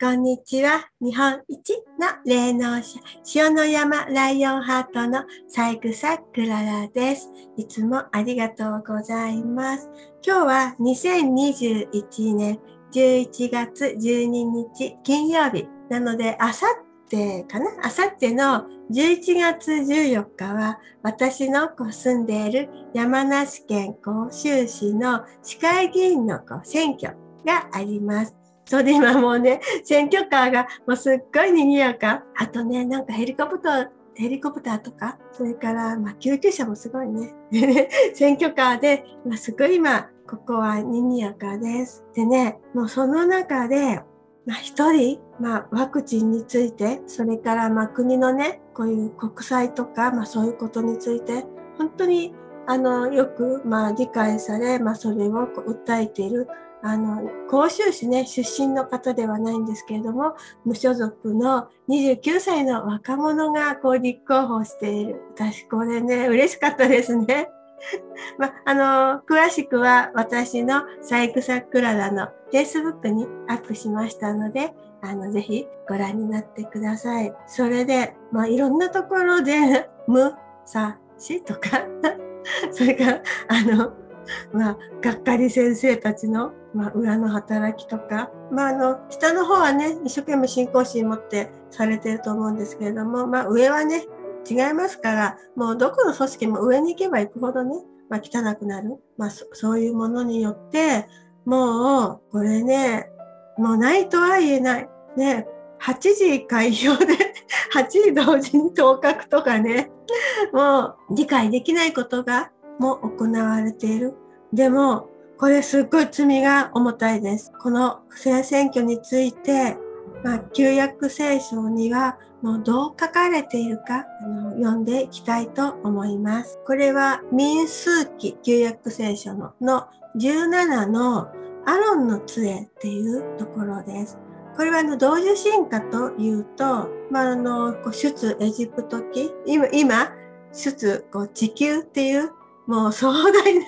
こんにちは。日本一の霊能者、塩の山ライオンハートの三枝クララです。いつもありがとうございます。今日は2021年11月12日金曜日なので、あさっての11月14日は、私の住んでいる山梨県甲州市の市会議員の選挙があります。そうで、今もうね、選挙カーがもうすっごい賑やか。あとね、なんかヘリコプターとか、それから、救急車もすごいね。選挙カーで、すごい今、ここは賑やかです。でね、もうその中で、一人、ワクチンについて、それから、国のね、こういう国債とか、そういうことについて、本当に、よく、理解され、それを訴えている、甲州市ね、出身の方ではないんですけれども、無所属の29歳の若者が立候補している。私これね、嬉しかったですね。詳しくは私の三枝クララの Facebook にアップしましたので、ぜひご覧になってください。それで、いろんなところで、む、さ、しとか、それから、がっかり先生たちの、裏の働きとか、下の方はね、一生懸命信仰心持ってされてると思うんですけれども、上はね、違いますから、もうどこの組織も上に行けば行くほどね、汚くなる。そういうものによって、もう、これね、もうないとは言えない。ね、8時開票で、8時同時に当確とかね、もう理解できないことが、もう行われている。でも、これすっごい罪が重たいです。この不正選挙について、旧約聖書にはもうどう書かれているか、読んでいきたいと思います。これは民数記旧約聖書の17のアロンの杖っていうところです。これは同時進化というと、出エジプト記、今出地球っていう、もう壮大なね、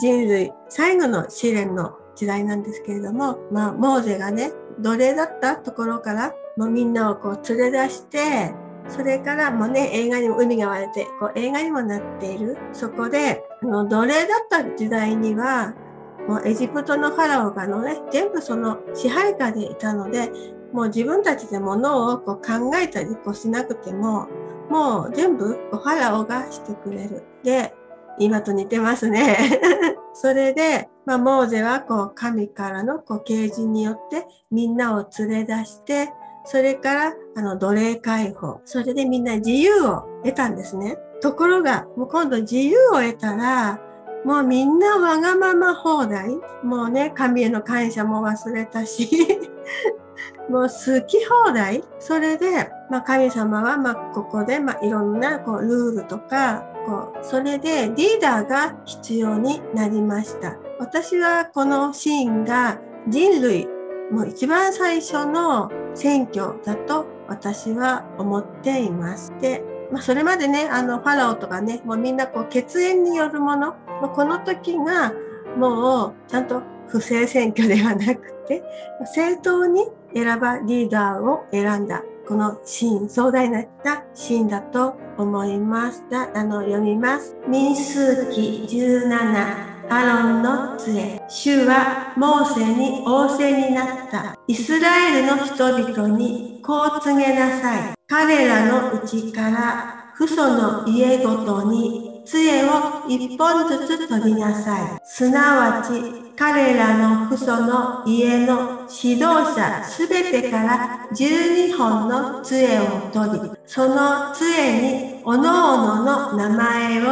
人類、最後の試練の時代なんですけれども、モーゼがね、奴隷だったところから、もうみんなを連れ出して、それからもうね、映画にも海が割れて、映画にもなっている。そこで、奴隷だった時代には、もうエジプトのファラオがのね、全部その支配下でいたので、もう自分たちで物を考えたりしなくても、もう全部ファラオがしてくれる。で、今と似てますね。それで、モーゼは神からの啓示によってみんなを連れ出して、それから奴隷解放。それでみんな自由を得たんですね。ところが、もう今度自由を得たら、もうみんなわがまま放題。もうね、神への感謝も忘れたし、もう好き放題。それで、神様はここでいろんなルールとか、それでリーダーが必要になりました。私はこのシーンが人類の一番最初の選挙だと私は思っています。で、それまでね、ファラオとかね、もうみんな血縁によるもの、この時がもうちゃんと不正選挙ではなくて、正当にリーダーを選んだ。このシーン、壮大なシーンだと思います。読みます。民数記17、アロンの杖。主はモーセに仰せになった。イスラエルの人々にこう告げなさい。彼らのうちから父祖の家ごとに杖を一本ずつ取りなさい。すなわち、彼らの父祖の家の指導者すべてから12本の杖を取り、その杖に各々の名前を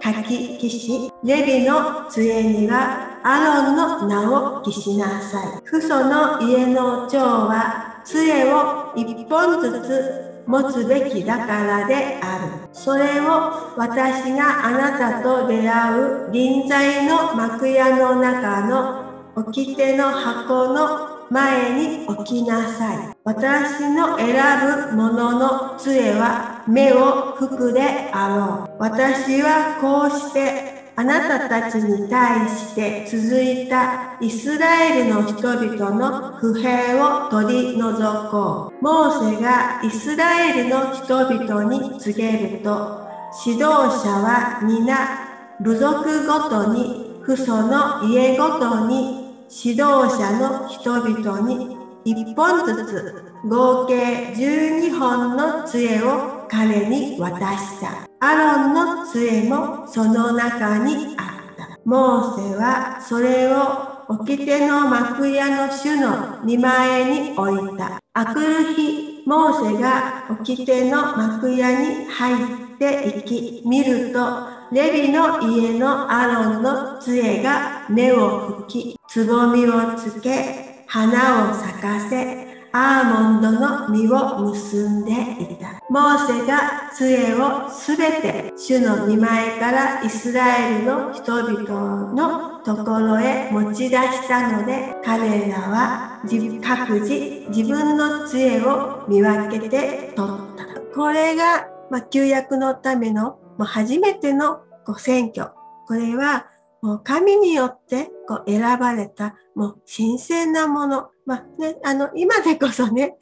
書き記し、レビの杖にはアロンの名を記しなさい。父祖の家の長は杖を1本ずつ持つべきだからである。それを私があなたと出会う臨在の幕屋の中の掟の箱の前に置きなさい。私の選ぶ者の杖は目を服であろう。私はこうしてあなたたちに対して続いたイスラエルの人々の不平を取り除こう。モーセがイスラエルの人々に告げると、指導者は皆部族ごとに、父祖の家ごとに、指導者の人々に1本ずつ合計12本の杖を彼に渡した。アロンの杖もその中にあった。モーセはそれを掟の幕屋の主の見前に置いた。あくる日、モーセが掟の幕屋に入って行き、見ると、レビの家のアロンの杖が根を吹き、つぼみをつけ、花を咲かせ、アーモンドの実を結んでいた。モーセが杖をすべて主の御前からイスラエルの人々のところへ持ち出したので、彼らは各自自分の杖を見分けて取った。これが、旧約のための初めての選挙。これは神によって選ばれた神聖なもの。今でこそね、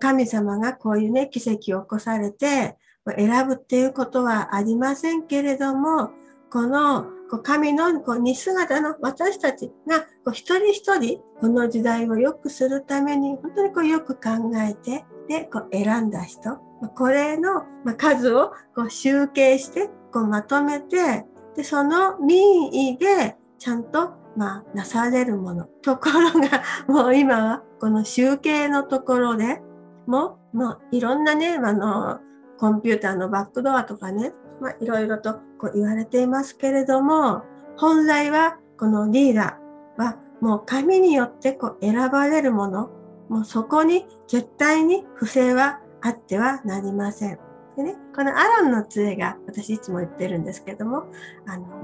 神様がこういうね、奇跡を起こされて選ぶっていうことはありませんけれども、この神の似姿の私たちが一人一人この時代を良くするために本当によく考えて、で選んだ人、これの数を集計してまとめて、でその民意でちゃんとなされるもの。ところが今はこの集計のところでもういろんなね、コンピューターのバックドアとかね、いろいろと言われていますけれども、本来はこのリーダーはもう神によって選ばれるもの、もうそこに絶対に不正はあってはなりません。でね、このアロンの杖が、私いつも言ってるんですけども、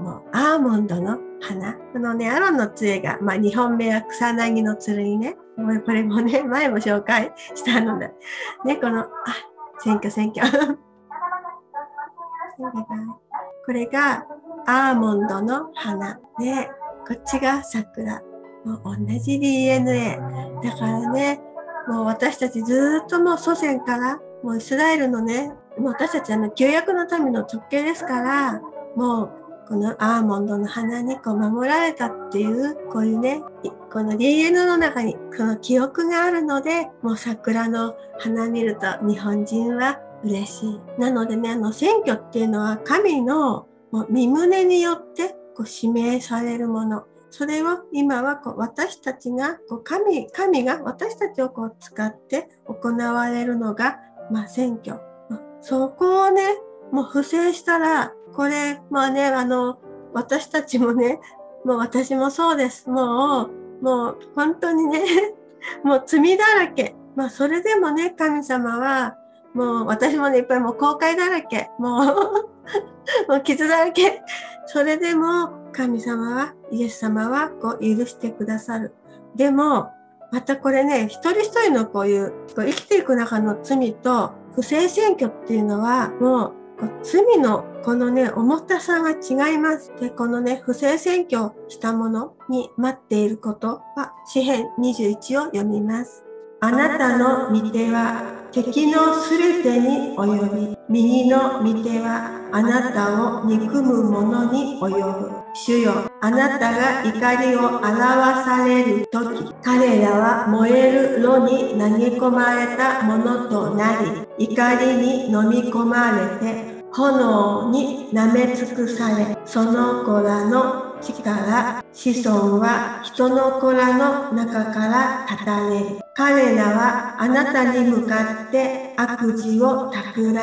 もうアーモンドの花。このね、アロンの杖が、2本目は草薙の剣ね。これもね、前も紹介したので。ね、選挙。これがアーモンドの花。ね、こっちが桜。もう同じ DNA。だからね、もう私たちずっと祖先から、イスラエルのね、私たち旧約の民の直系ですから、もうこのアーモンドの花に守られたっていう、こういうね、この DNA の中にこの記憶があるので、もう桜の花見ると日本人は嬉しい。なのでね、選挙っていうのは神の御胸によって指名されるもの。それを今は私たちが神が私たちを使って行われるのが選挙。そこをね、もう不正したら、これね、私たちもね、もう私もそうです。もう本当にね、もう罪だらけ。それでもね、神様はもう私もね、いっぱい後悔だらけ、もう傷だらけ。それでも神様は、イエス様は許してくださる。でもまたこれね、一人一人のこういう生きていく中の罪と不正選挙っていうのは、もう罪のこのね、重たさが違います。で、このね、不正選挙したものに待っていることは、詩編21を読みます。あなたの御手は敵のすべてに及び、右の御手はあなたを憎む者に及ぶ。主よ、あなたが怒りを表されるとき、彼らは燃える炉に投げ込まれたものとなり、怒りに飲み込まれて、炎に舐め尽くされ、その子らの地から子孫は人の子らの中から絶たれる。彼らはあなたに向かって悪事を企み、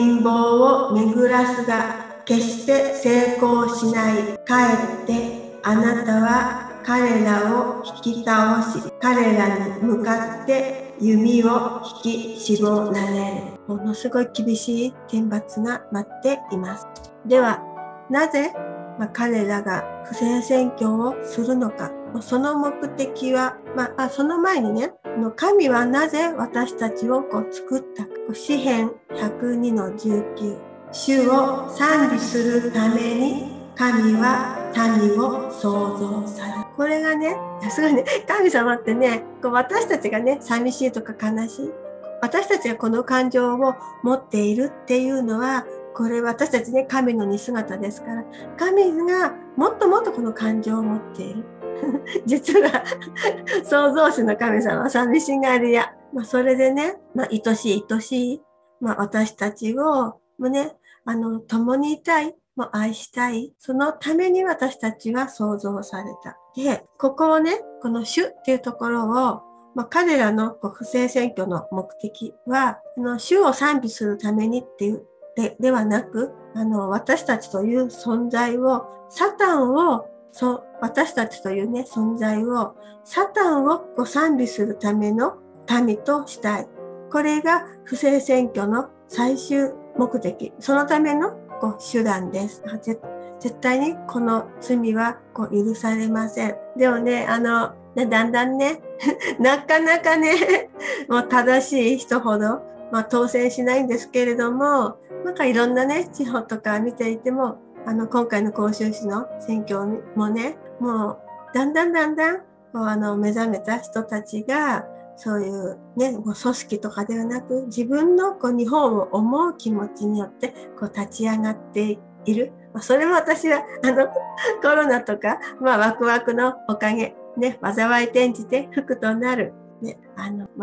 陰謀を巡らすが、決して成功しない。かえってあなたは彼らを引き倒し、彼らに向かって弓を引き絞られる。ものすごい厳しい天罰が待っています。ではなぜ彼らが不正選挙をするのか。その目的は、その前にね、神はなぜ私たちを作ったか。詩編102の19。主を賛美するために神は民を創造され。これがね、すごいね、神様ってね、私たちがね、寂しいとか悲しい、私たちがこの感情を持っているっていうのは、これ私たちね、神の似姿ですから、神がもっともっとこの感情を持っている。実は創造主の神様は寂しがりや、それでね、愛しい、私たちをもね、共にいたい、愛したい、そのために私たちは創造された。で、ここをね、この主っていうところを、彼らの不正選挙の目的は、主を賛美するためにっていうではなく、私たちという存在を、私たちというね、存在を、サタンを賛美するための民としたい。これが不正選挙の最終目的、そのための手段です。絶対にこの罪は許されません。でもね、だんだんね、なかなかね、正しい人ほど、当選しないんですけれども、いろんなね、地方とか見ていても、今回の甲州市の選挙もね、だんだん目覚めた人たちが、そういうね、組織とかではなく、自分の日本を思う気持ちによって立ち上がっている。それも私はコロナとか、ワクワクのおかげ、ね、災い転じて福となる、ね、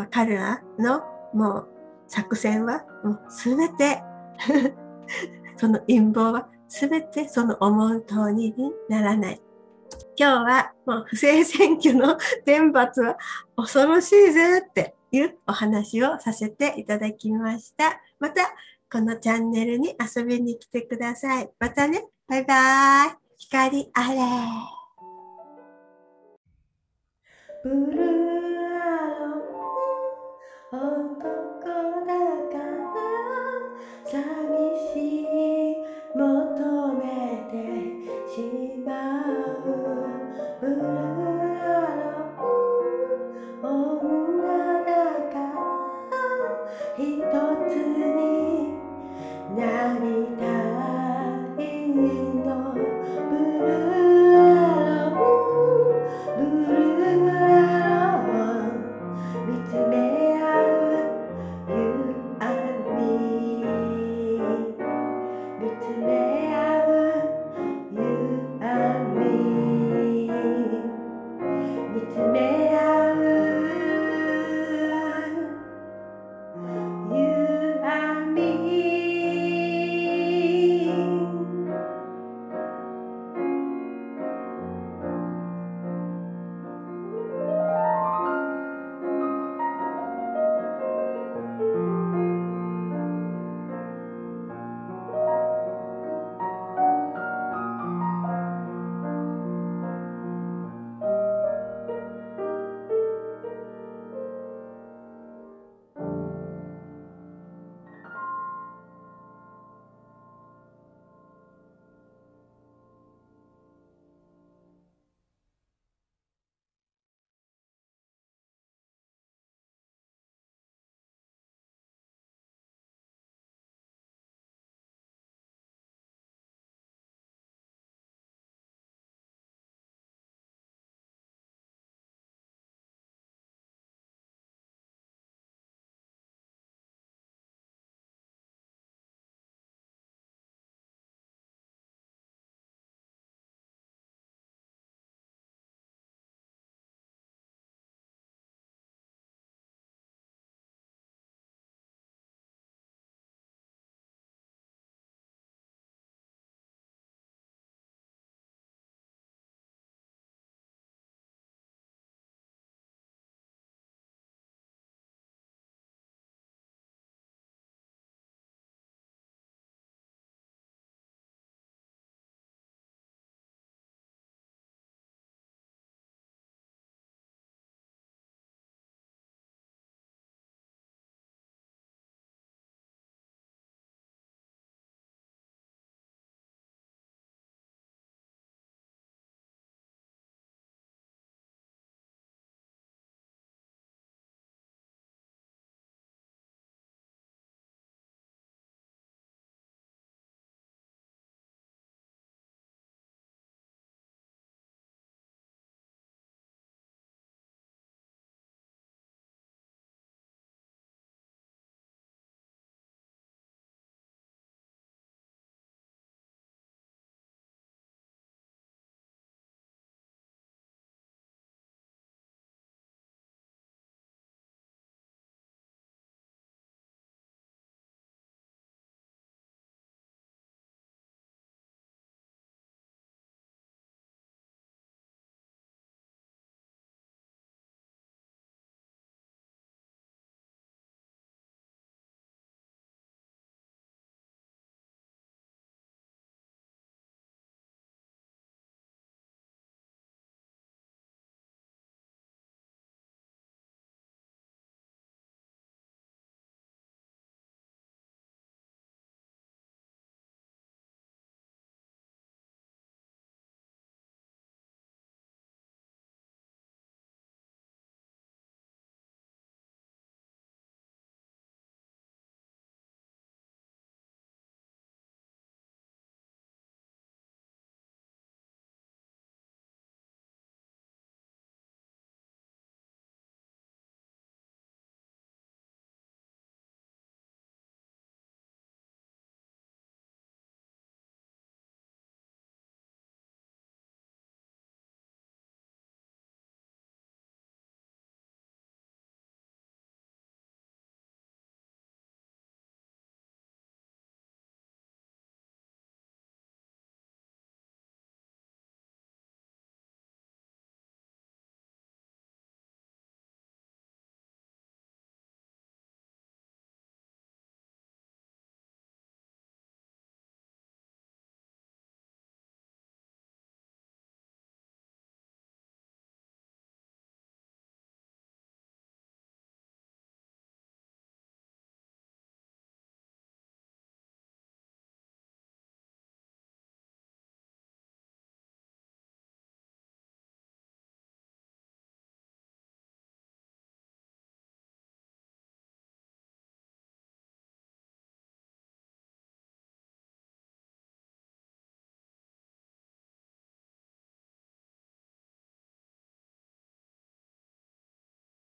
彼らのもう作戦はもう全てその陰謀は全てその思う通りにならない。今日はもう不正選挙の天罰は恐ろしいぜっていうお話をさせていただきました。またこのチャンネルに遊びに来てください。またね、バイバーイ。光あれ。ブルーアロー。